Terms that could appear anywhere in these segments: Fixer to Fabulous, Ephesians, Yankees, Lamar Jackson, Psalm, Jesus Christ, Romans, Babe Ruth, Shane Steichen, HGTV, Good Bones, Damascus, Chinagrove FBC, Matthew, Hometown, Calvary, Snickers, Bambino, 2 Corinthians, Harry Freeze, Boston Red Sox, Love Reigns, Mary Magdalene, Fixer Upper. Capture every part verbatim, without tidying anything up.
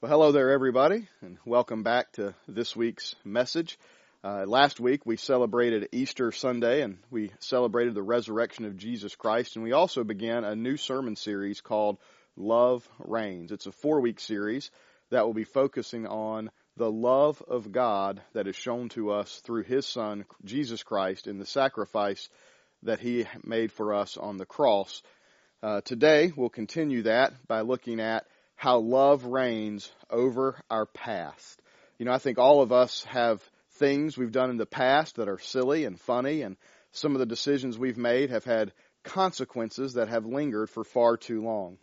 Well, hello there, everybody, and welcome back to this week's message. Uh, last week, we celebrated Easter Sunday, and we celebrated the resurrection of Jesus Christ, and we also began a new sermon series called Love Reigns. It's a four-week series that will be focusing on the love of God that is shown to us through His Son, Jesus Christ, in the sacrifice that He made for us on the cross. Uh, today, we'll continue that by looking at how love reigns over our past. You know, I think all of us have things we've done in the past that are silly and funny, and some of the decisions we've made have had consequences that have lingered for far too long.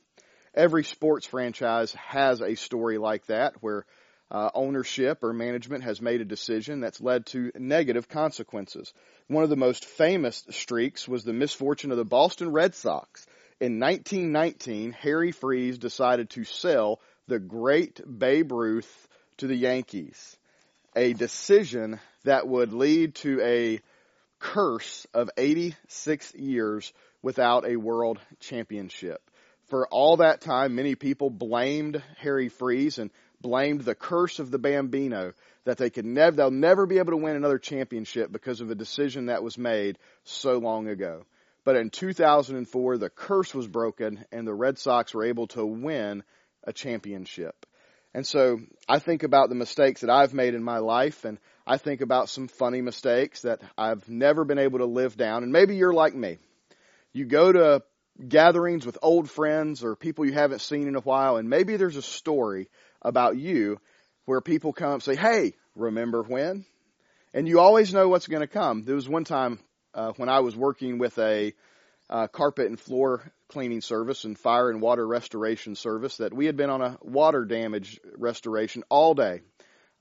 Every sports franchise has a story like that, where uh, ownership or management has made a decision that's led to negative consequences. One of the most famous streaks was the misfortune of the Boston Red Sox. In nineteen nineteen, Harry Freeze decided to sell the great Babe Ruth to the Yankees, a decision that would lead to a curse of eighty-six years without a world championship. For all that time, many people blamed Harry Freeze and blamed the curse of the Bambino, that they could nev- they'll never be able to win another championship because of a decision that was made so long ago. But in two thousand four, the curse was broken, and the Red Sox were able to win a championship. And so I think about the mistakes that I've made in my life, and I think about some funny mistakes that I've never been able to live down. And maybe you're like me. You go to gatherings with old friends or people you haven't seen in a while, and maybe there's a story about you where people come and say, "Hey, remember when?" And you always know what's going to come. There was one time Uh, when I was working with a uh, carpet and floor cleaning service and fire and water restoration service, that we had been on a water damage restoration all day,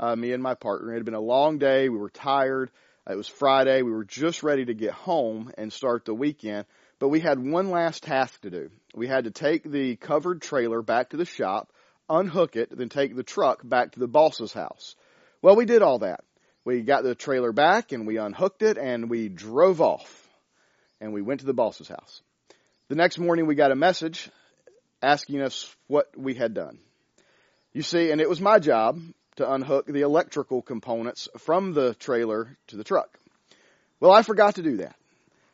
uh, me and my partner. It had been a long day. We were tired. It was Friday. We were just ready to get home and start the weekend, but we had one last task to do. We had to take the covered trailer back to the shop, unhook it, then take the truck back to the boss's house. Well, we did all that. We got the trailer back, and we unhooked it, and we drove off, and we went to the boss's house. The next morning, we got a message asking us what we had done. You see, and it was my job to unhook the electrical components from the trailer to the truck. Well, I forgot to do that,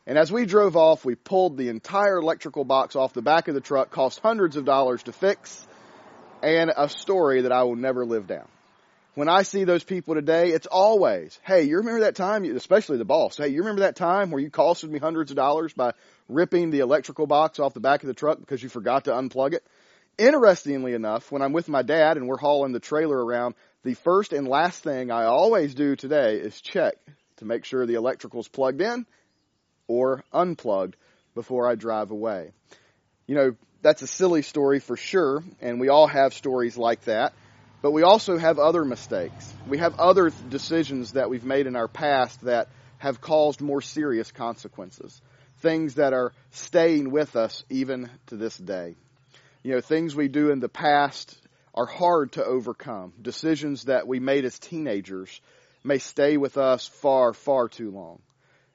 and as we drove off, we pulled the entire electrical box off the back of the truck, cost hundreds of dollars to fix, and a story that I will never live down. When I see those people today, it's always, "Hey, you remember that time," especially the boss, "Hey, you remember that time where you costed me hundreds of dollars by ripping the electrical box off the back of the truck because you forgot to unplug it?" Interestingly enough, when I'm with my dad and we're hauling the trailer around, the first and last thing I always do today is check to make sure the electrical's plugged in or unplugged before I drive away. You know, that's a silly story for sure, and we all have stories like that. But we also have other mistakes. We have other decisions that we've made in our past that have caused more serious consequences, things that are staying with us even to this day. You know, things we do in the past are hard to overcome. Decisions that we made as teenagers may stay with us far, far too long.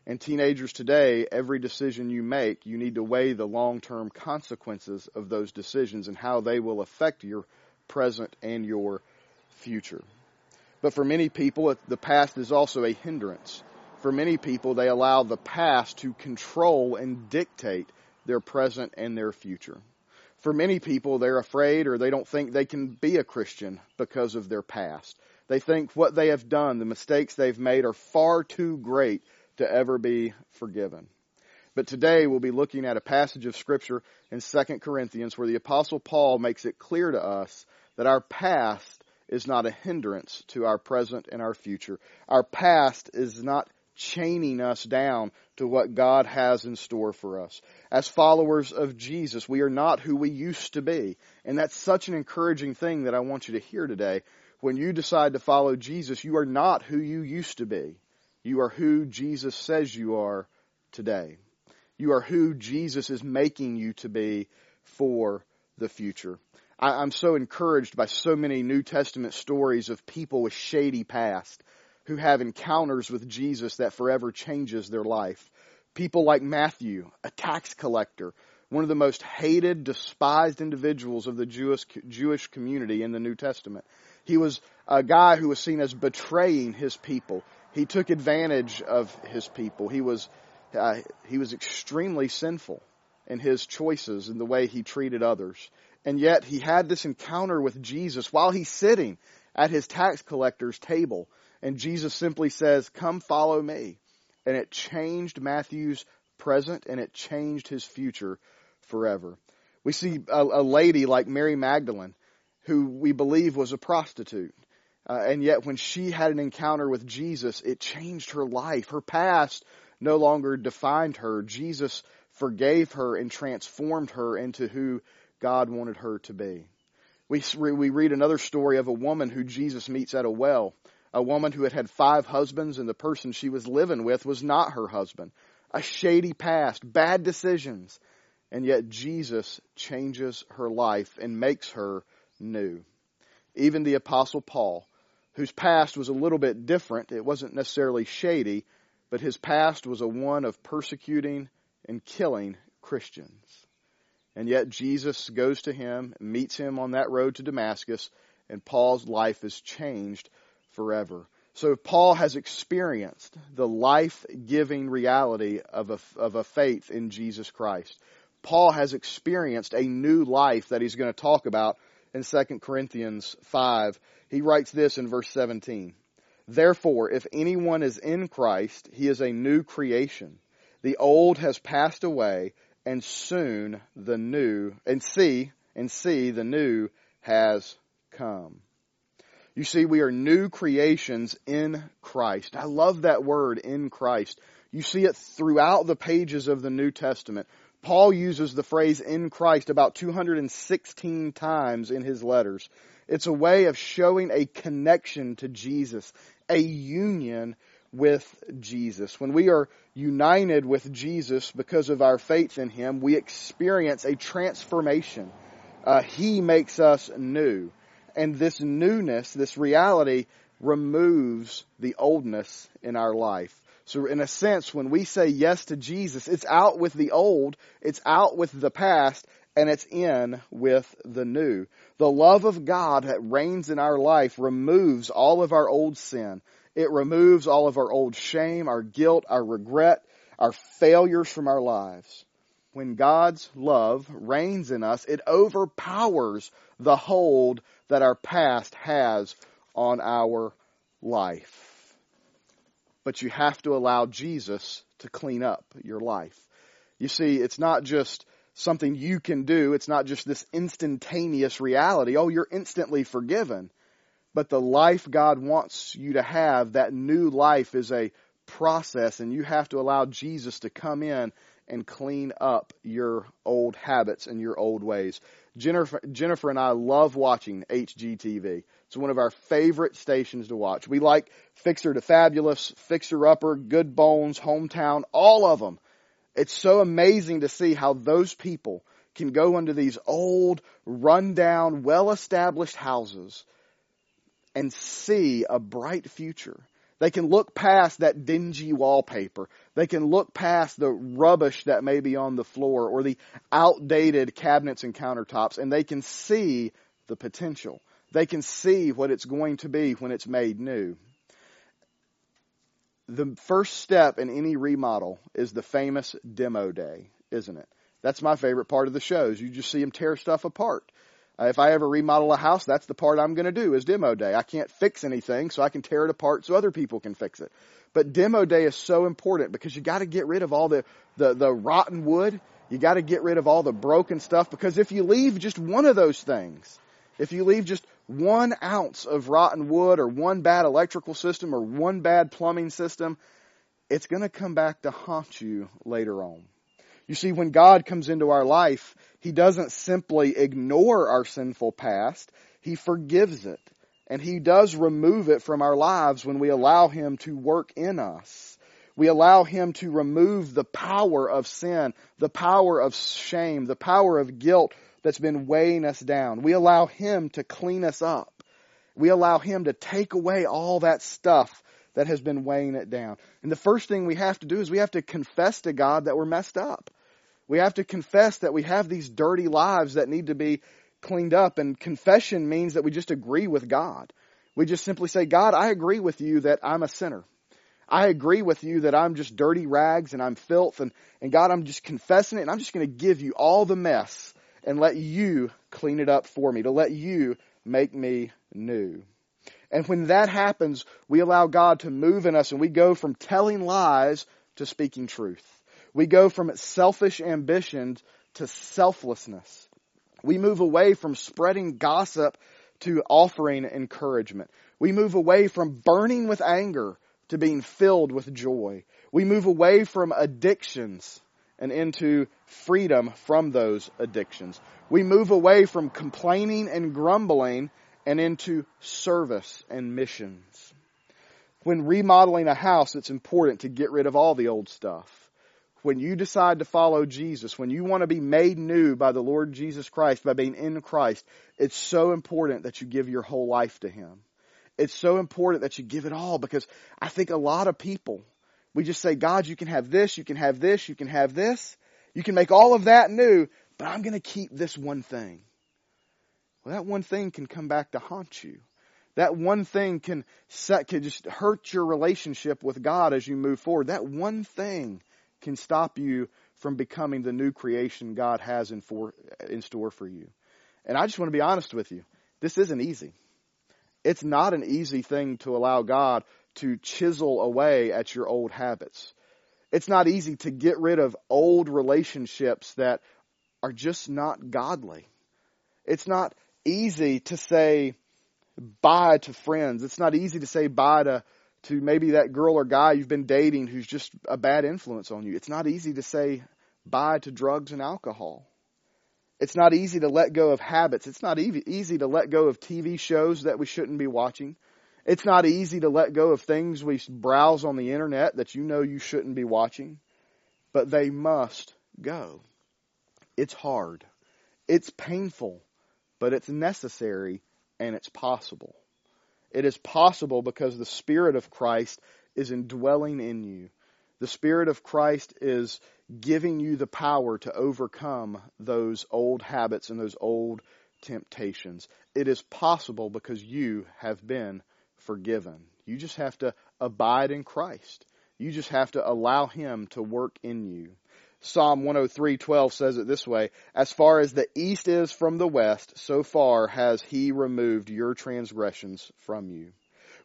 And teenagers today, every decision you make, you need to weigh the long-term consequences of those decisions and how they will affect your present and your future. But for many people, the past is also a hindrance. For many people, they allow the past to control and dictate their present and their future. For many people, they're afraid or they don't think they can be a Christian because of their past. They think what they have done, the mistakes they've made, are far too great to ever be forgiven. But today we'll be looking at a passage of Scripture in Second Corinthians where the Apostle Paul makes it clear to us that our past is not a hindrance to our present and our future. Our past is not chaining us down to what God has in store for us. As followers of Jesus, we are not who we used to be. And that's such an encouraging thing that I want you to hear today. When you decide to follow Jesus, you are not who you used to be. You are who Jesus says you are today. You are who Jesus is making you to be for the future. I, I'm so encouraged by so many New Testament stories of people with shady past who have encounters with Jesus that forever changes their life. People like Matthew, a tax collector, one of the most hated, despised individuals of the Jewish Jewish community in the New Testament. He was a guy who was seen as betraying his people. He took advantage of his people. He was uh, he was extremely sinful in his choices and the way he treated others. And yet he had this encounter with Jesus while he's sitting at his tax collector's table. And Jesus simply says, "Come follow me." And it changed Matthew's present and it changed his future forever. We see a, a lady like Mary Magdalene, who we believe was a prostitute. Uh, and yet when she had an encounter with Jesus, it changed her life. Her past no longer defined her. Jesus forgave her and transformed her into who God wanted her to be. We, we read another story of a woman who Jesus meets at a well. A woman who had had five husbands, and the person she was living with was not her husband. A shady past, bad decisions. And yet Jesus changes her life and makes her new. Even the Apostle Paul, whose past was a little bit different, it wasn't necessarily shady, but his past was a one of persecuting and killing Christians. And yet Jesus goes to him, meets him on that road to Damascus, and Paul's life is changed forever. So Paul has experienced the life-giving reality of a, of a faith in Jesus Christ. Paul has experienced a new life that he's going to talk about in Second Corinthians five. He writes this in verse seventeen. "Therefore, if anyone is in Christ, he is a new creation. The old has passed away, and soon the new, and see, and see, the new has come." You see, we are new creations in Christ. I love that word, in Christ. You see it throughout the pages of the New Testament. Paul uses the phrase in Christ about two hundred sixteen times in his letters. It's a way of showing a connection to Jesus, a union with Jesus. When we are united with Jesus because of our faith in him, we experience a transformation. Uh, he makes us new. And this newness, this reality, removes the oldness in our life. So in a sense, when we say yes to Jesus, it's out with the old, it's out with the past, and it's in with the new. The love of God that reigns in our life removes all of our old sin. It removes all of our old shame, our guilt, our regret, our failures from our lives. When God's love reigns in us, it overpowers the hold that our past has on our life. But you have to allow Jesus to clean up your life. You see, it's not just something you can do. It's not just this instantaneous reality. Oh, you're instantly forgiven. But the life God wants you to have, that new life, is a process, and you have to allow Jesus to come in and clean up your old habits and your old ways. Jennifer, Jennifer and I love watching H G T V. It's one of our favorite stations to watch. We like Fixer to Fabulous, Fixer Upper, Good Bones, Hometown, all of them. It's so amazing to see how those people can go into these old, run-down, well-established houses and see a bright future. They can look past that dingy wallpaper. They can look past the rubbish that may be on the floor or the outdated cabinets and countertops, and they can see the potential. They can see what it's going to be when it's made new. The first step in any remodel is the famous demo day, isn't it? That's my favorite part of the shows. You just see them tear stuff apart. If I ever remodel a house, that's the part I'm going to do is demo day. I can't fix anything, so I can tear it apart so other people can fix it. But demo day is so important because you got to get rid of all the, the, the rotten wood. You got to get rid of all the broken stuff, because if you leave just one of those things, if you leave just one ounce of rotten wood or one bad electrical system or one bad plumbing system, it's going to come back to haunt you later on. You see, when God comes into our life, he doesn't simply ignore our sinful past. He forgives it, and he does remove it from our lives when we allow him to work in us. We allow him to remove the power of sin, the power of shame, the power of guilt that's been weighing us down. We allow him to clean us up. We allow him to take away all that stuff that has been weighing it down. And the first thing we have to do is we have to confess to God that we're messed up. We have to confess that we have these dirty lives that need to be cleaned up. And confession means that we just agree with God. We just simply say, God, I agree with you that I'm a sinner. I agree with you that I'm just dirty rags and I'm filth. And, and God, I'm just confessing it. And I'm just going to give you all the mess and let you clean it up for me, to let you make me new. And when that happens, we allow God to move in us, and we go from telling lies to speaking truth. We go from selfish ambition to selflessness. We move away from spreading gossip to offering encouragement. We move away from burning with anger to being filled with joy. We move away from addictions and into freedom from those addictions. We move away from complaining and grumbling and into service and missions. When remodeling a house, it's important to get rid of all the old stuff. When you decide to follow Jesus, when you want to be made new by the Lord Jesus Christ, by being in Christ, it's so important that you give your whole life to Him. It's so important that you give it all, because I think a lot of people, we just say, God, you can have this, you can have this, you can have this. You can make all of that new, but I'm going to keep this one thing. Well, that one thing can come back to haunt you. That one thing can, set, can just hurt your relationship with God as you move forward. That one thing can stop you from becoming the new creation God has in, for, in store for you. And I just want to be honest with you. This isn't easy. It's not an easy thing to allow God to chisel away at your old habits. It's not easy to get rid of old relationships that are just not godly. It's not easy to say bye to friends. It's not easy to say bye to, to maybe that girl or guy you've been dating who's just a bad influence on you. It's not easy to say bye to drugs and alcohol. It's not easy to let go of habits. It's not e- easy to let go of T V shows that we shouldn't be watching. It's not easy to let go of things we browse on the internet that you know you shouldn't be watching, but they must go. It's hard. It's painful, but it's necessary and it's possible. It is possible because the Spirit of Christ is indwelling in you. The Spirit of Christ is giving you the power to overcome those old habits and those old temptations. It is possible because you have been forgiven. You just have to abide in Christ. You just have to allow Him to work in you. Psalm one oh three twelve says it this way: as far as the east is from the west, so far has He removed your transgressions from you.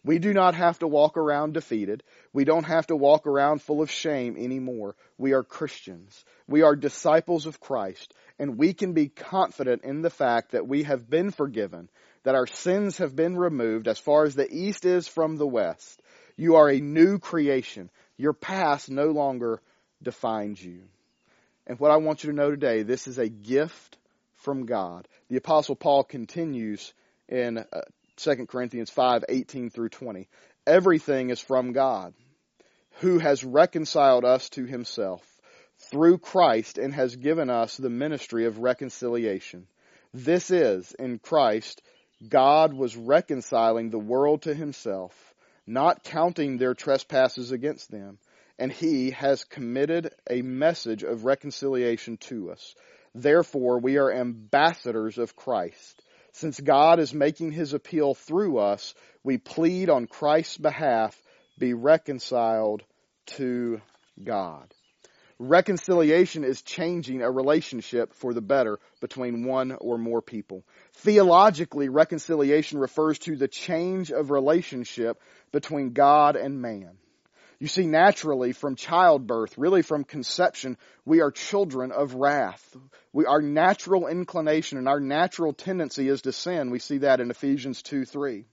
We do not have to walk around defeated. We don't have to walk around full of shame anymore. We are Christians. We are disciples of Christ, and we can be confident in the fact that we have been forgiven, that our sins have been removed as far as the east is from the west. You are a new creation. Your past no longer defines you. And what I want you to know today, this is a gift from God. The Apostle Paul continues in uh, Second Corinthians five eighteen through twenty. Everything is from God, who has reconciled us to Himself through Christ and has given us the ministry of reconciliation. This is, in Christ, God was reconciling the world to Himself, not counting their trespasses against them, and He has committed a message of reconciliation to us. Therefore, we are ambassadors of Christ. Since God is making His appeal through us, we plead on Christ's behalf, be reconciled to God. Reconciliation is changing a relationship for the better between one or more people. Theologically, reconciliation refers to the change of relationship between God and man. You see, naturally, from childbirth, really from conception, we are children of wrath. We, our natural inclination and our natural tendency is to sin. We see that in Ephesians two three.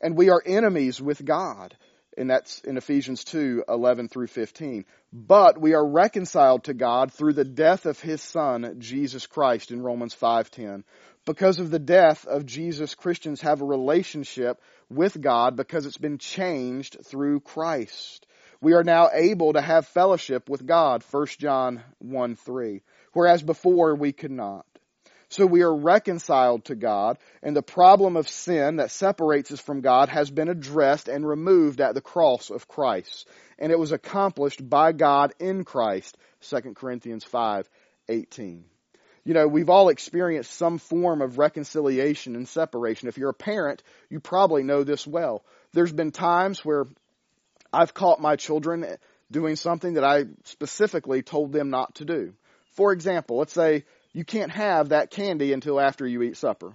And we are enemies with God. And that's in Ephesians two eleven through fifteen. But we are reconciled to God through the death of His Son, Jesus Christ, in Romans five ten. Because of the death of Jesus, Christians have a relationship with God because it's been changed through Christ. We are now able to have fellowship with God, First John one three, whereas before we could not. So we are reconciled to God, and the problem of sin that separates us from God has been addressed and removed at the cross of Christ. And it was accomplished by God in Christ, Second Corinthians five eighteen. You know, we've all experienced some form of reconciliation and separation. If you're a parent, you probably know this well. There's been times where I've caught my children doing something that I specifically told them not to do. For example, let's say you can't have that candy until after you eat supper.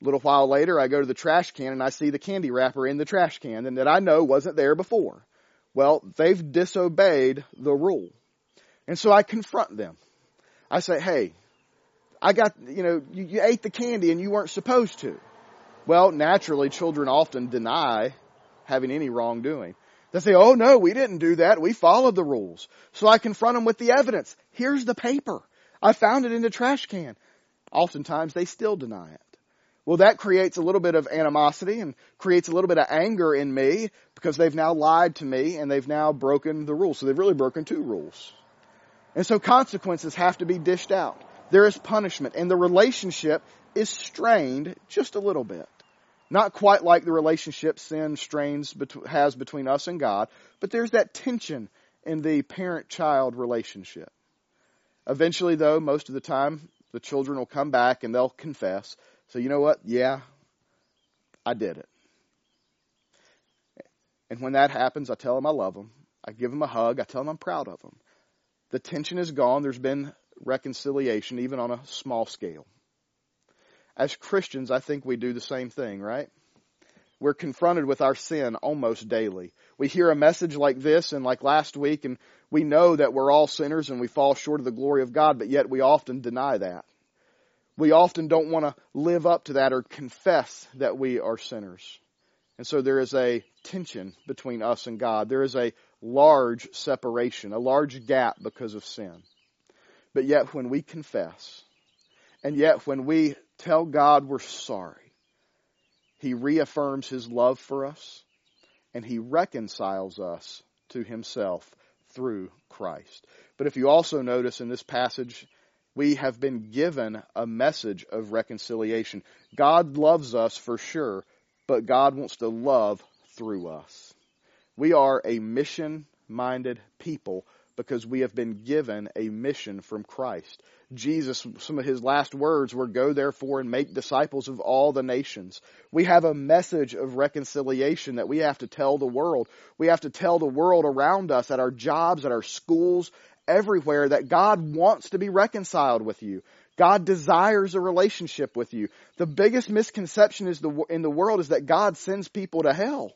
A little while later, I go to the trash can and I see the candy wrapper in the trash can and that I know wasn't there before. Well, they've disobeyed the rule. And so I confront them. I say, hey, I got, you know, you, you ate the candy and you weren't supposed to. Well, naturally, children often deny having any wrongdoing. They say, oh, no, we didn't do that. We followed the rules. So I confront them with the evidence. Here's the paper. I found it in the trash can. Oftentimes, they still deny it. Well, that creates a little bit of animosity and creates a little bit of anger in me because they've now lied to me and they've now broken the rules. So they've really broken two rules. And so consequences have to be dished out. There is punishment, and the relationship is strained just a little bit. Not quite like the relationship sin strains has between us and God, but there's that tension in the parent-child relationship. Eventually, though, most of the time, the children will come back and they'll confess. So you know what? Yeah, I did it. And when that happens, I tell them I love them. I give them a hug. I tell them I'm proud of them. The tension is gone. There's been reconciliation, even on a small scale. As Christians, I think we do the same thing, right? We're confronted with our sin almost daily. We hear a message like this and like last week, and we know that we're all sinners and we fall short of the glory of God, but yet we often deny that. We often don't want to live up to that or confess that we are sinners. And so there is a tension between us and God. There is a large separation, a large gap because of sin. But yet when we confess, and yet when we tell God we're sorry, He reaffirms His love for us, and He reconciles us to Himself through Christ. But if you also notice in this passage, we have been given a message of reconciliation. God loves us for sure, but God wants to love through us. We are a mission-minded people because we have been given a mission from Christ. Jesus, some of His last words were, "Go therefore and make disciples of all the nations." We have a message of reconciliation that we have to tell the world. We have to tell the world around us, at our jobs, at our schools, everywhere, that God wants to be reconciled with you. God desires a relationship with you. The biggest misconception is the, in the world is that God sends people to hell.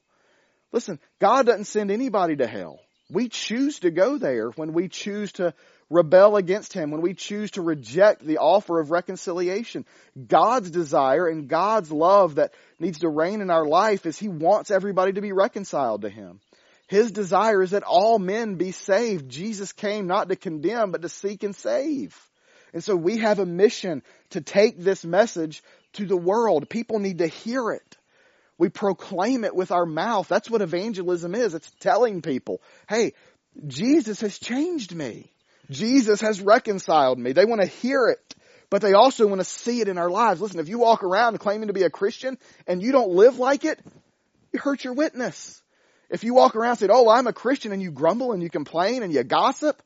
Listen, God doesn't send anybody to hell. We choose to go there when we choose to rebel against Him, when we choose to reject the offer of reconciliation. God's desire and God's love that needs to reign in our life is He wants everybody to be reconciled to Him. His desire is that all men be saved. Jesus came not to condemn, but to seek and save. And so we have a mission to take this message to the world. People need to hear it. We proclaim it with our mouth. That's what evangelism is. It's telling people, hey, Jesus has changed me. Jesus has reconciled me. They want to hear it, but they also want to see it in our lives. Listen, if you walk around claiming to be a Christian and you don't live like it, you hurt your witness. If you walk around and say, oh, well, I'm a Christian, and you grumble and you complain and you gossip,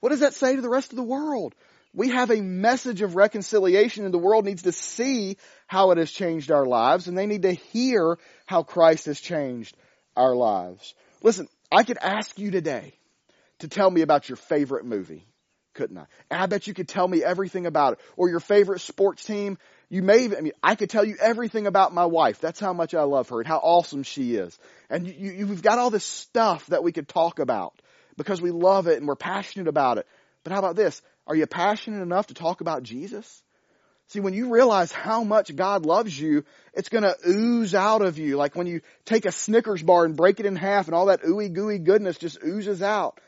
what does that say to the rest of the world? We have a message of reconciliation, and the world needs to see how it has changed our lives, and they need to hear how Christ has changed our lives. Listen, I could ask you today to tell me about your favorite movie, couldn't I? And I bet you could tell me everything about it, or your favorite sports team. You may even, I mean, I could tell you everything about my wife. That's how much I love her and how awesome she is. And you, you, we've got all this stuff that we could talk about because we love it and we're passionate about it. But how about this? Are you passionate enough to talk about Jesus? See, when you realize how much God loves you, it's going to ooze out of you. Like when you take a Snickers bar and break it in half and all that ooey-gooey goodness just oozes out.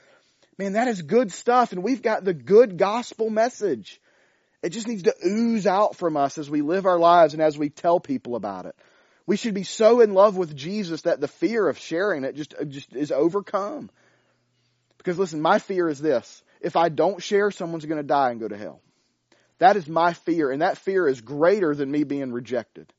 Man, that is good stuff, and we've got the good gospel message. It just needs to ooze out from us as we live our lives and as we tell people about it. We should be so in love with Jesus that the fear of sharing it just, just is overcome. Because listen, my fear is this. If I don't share, someone's going to die and go to hell. That is my fear, and that fear is greater than me being rejected.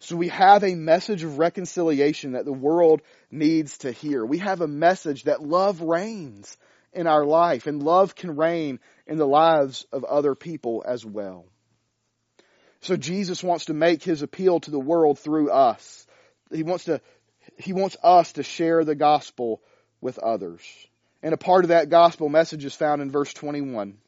So we have a message of reconciliation that the world needs to hear. We have a message that love reigns in our life, and love can reign in the lives of other people as well. So Jesus wants to make his appeal to the world through us. He wants to, he wants us to share the gospel with others. And a part of that gospel message is found in verse twenty-one.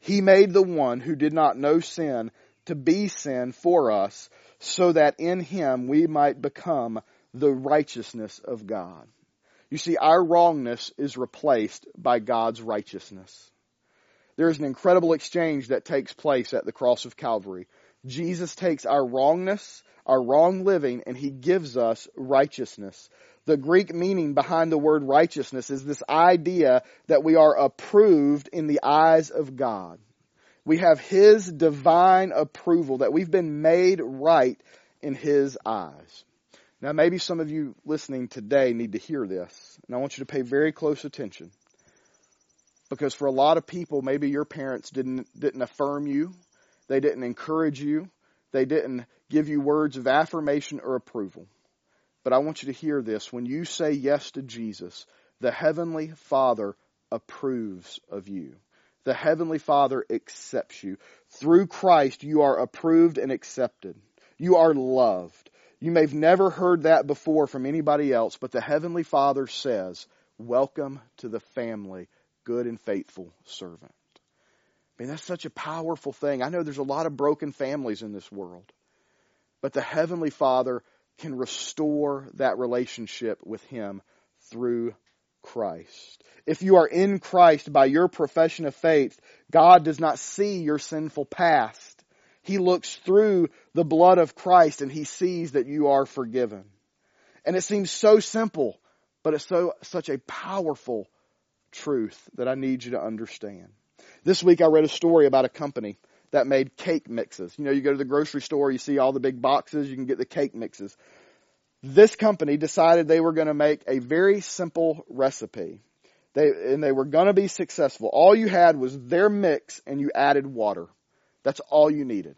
He made the one who did not know sin to be sin for us, so that in him we might become the righteousness of God. You see, our wrongness is replaced by God's righteousness. There is an incredible exchange that takes place at the cross of Calvary. Jesus takes our wrongness, our wrong living, and he gives us righteousness. The Greek meaning behind the word righteousness is this idea that we are approved in the eyes of God. We have his divine approval, that we've been made right in his eyes. Now, maybe some of you listening today need to hear this, and I want you to pay very close attention. Because for a lot of people, maybe your parents didn't didn't affirm you. They didn't encourage you. They didn't give you words of affirmation or approval. But I want you to hear this. When you say yes to Jesus, the Heavenly Father approves of you. The Heavenly Father accepts you. Through Christ, you are approved and accepted. You are loved. You may have never heard that before from anybody else, but the Heavenly Father says, "Welcome to the family, good and faithful servant." I mean, that's such a powerful thing. I know there's a lot of broken families in this world, but the Heavenly Father can restore that relationship with him through Christ. If you are in Christ by your profession of faith, God does not see your sinful past. He looks through the blood of Christ and he sees that you are forgiven. And it seems so simple, but it's so such a powerful truth that I need you to understand. This week I read a story about a company that made cake mixes. You know, you go to the grocery store, you see all the big boxes, you can get the cake mixes. This company decided they were going to make a very simple recipe. They and they were going to be successful. All you had was their mix and you added water. That's all you needed.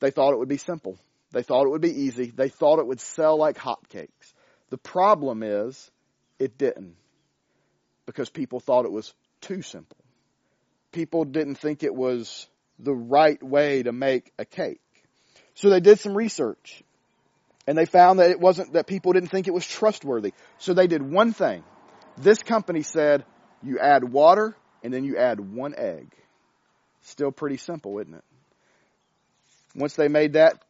They thought it would be simple. They thought it would be easy. They thought it would sell like hotcakes. The problem is it didn't. Because people thought it was too simple. People didn't think it was the right way to make a cake. So they did some research. And they found that it wasn't, that people didn't think it was trustworthy. So they did one thing. This company said, you add water and then you add one egg. Still pretty simple, isn't it? Once they made that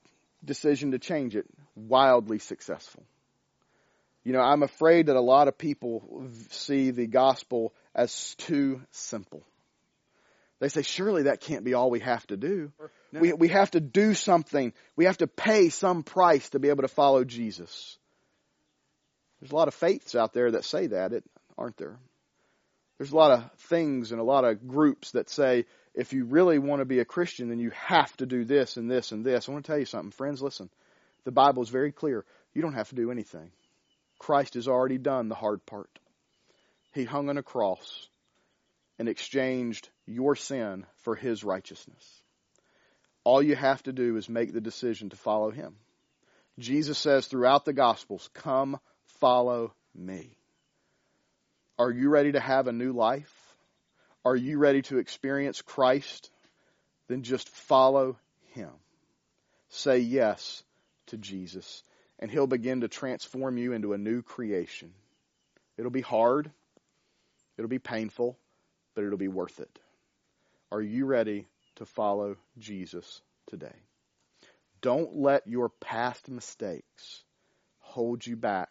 decision to change it, wildly successful. You know, I'm afraid that a lot of people see the gospel as too simple. They say, surely that can't be all we have to do. No. We we have to do something. We have to pay some price to be able to follow Jesus. There's a lot of faiths out there that say that, aren't there? There's a lot of things and a lot of groups that say, if you really want to be a Christian, then you have to do this and this and this. I want to tell you something, friends, listen. The Bible is very clear. You don't have to do anything. Christ has already done the hard part. He hung on a cross and exchanged your sin for his righteousness. All you have to do is make the decision to follow him. Jesus says throughout the Gospels, come follow me. Are you ready to have a new life? Are you ready to experience Christ? Then just follow him. Say yes to Jesus. And he'll begin to transform you into a new creation. It'll be hard. It'll be painful. But it'll be worth it. Are you ready to follow Jesus today? Don't let your past mistakes hold you back.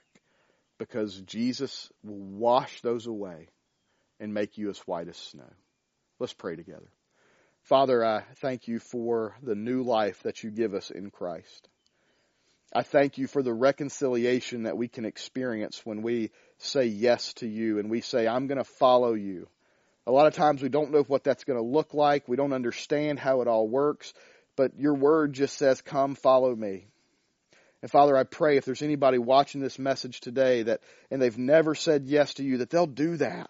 Because Jesus will wash those away and make you as white as snow. Let's pray together. Father, I thank you for the new life that you give us in Christ. I thank you for the reconciliation that we can experience when we say yes to you and we say, I'm going to follow you. A lot of times we don't know what that's going to look like. We don't understand how it all works. But your word just says, come follow me. And Father, I pray if there's anybody watching this message today that and they've never said yes to you, that they'll do that.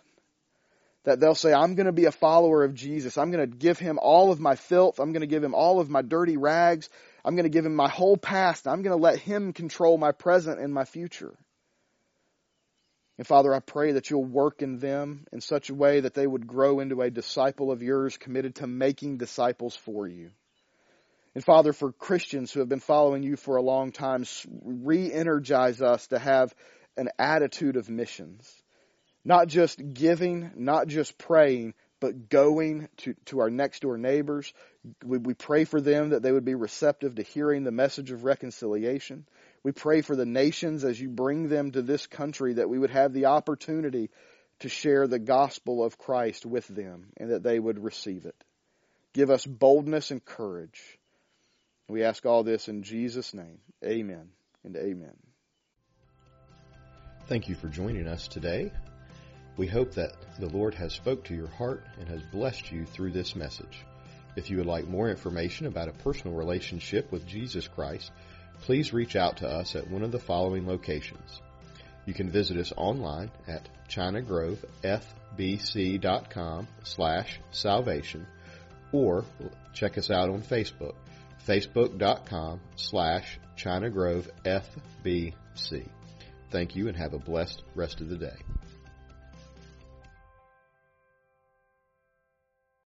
That they'll say, I'm going to be a follower of Jesus. I'm going to give him all of my filth. I'm going to give him all of my dirty rags. I'm going to give him my whole past. I'm going to let him control my present and my future. And Father, I pray that you'll work in them in such a way that they would grow into a disciple of yours committed to making disciples for you. And Father, for Christians who have been following you for a long time, re-energize us to have an attitude of missions. Not just giving, not just praying, but going to, to our next door neighbors. We, we pray for them that they would be receptive to hearing the message of reconciliation. We pray for the nations as you bring them to this country that we would have the opportunity to share the gospel of Christ with them and that they would receive it. Give us boldness and courage. We ask all this in Jesus' name. Amen and amen. Thank you for joining us today. We hope that the Lord has spoke to your heart and has blessed you through this message. If you would like more information about a personal relationship with Jesus Christ, please reach out to us at one of the following locations. You can visit us online at chinagrove f b c dot com slash salvation, or check us out on Facebook, facebook.com slash chinagrove fbc. Thank you and have a blessed rest of the day.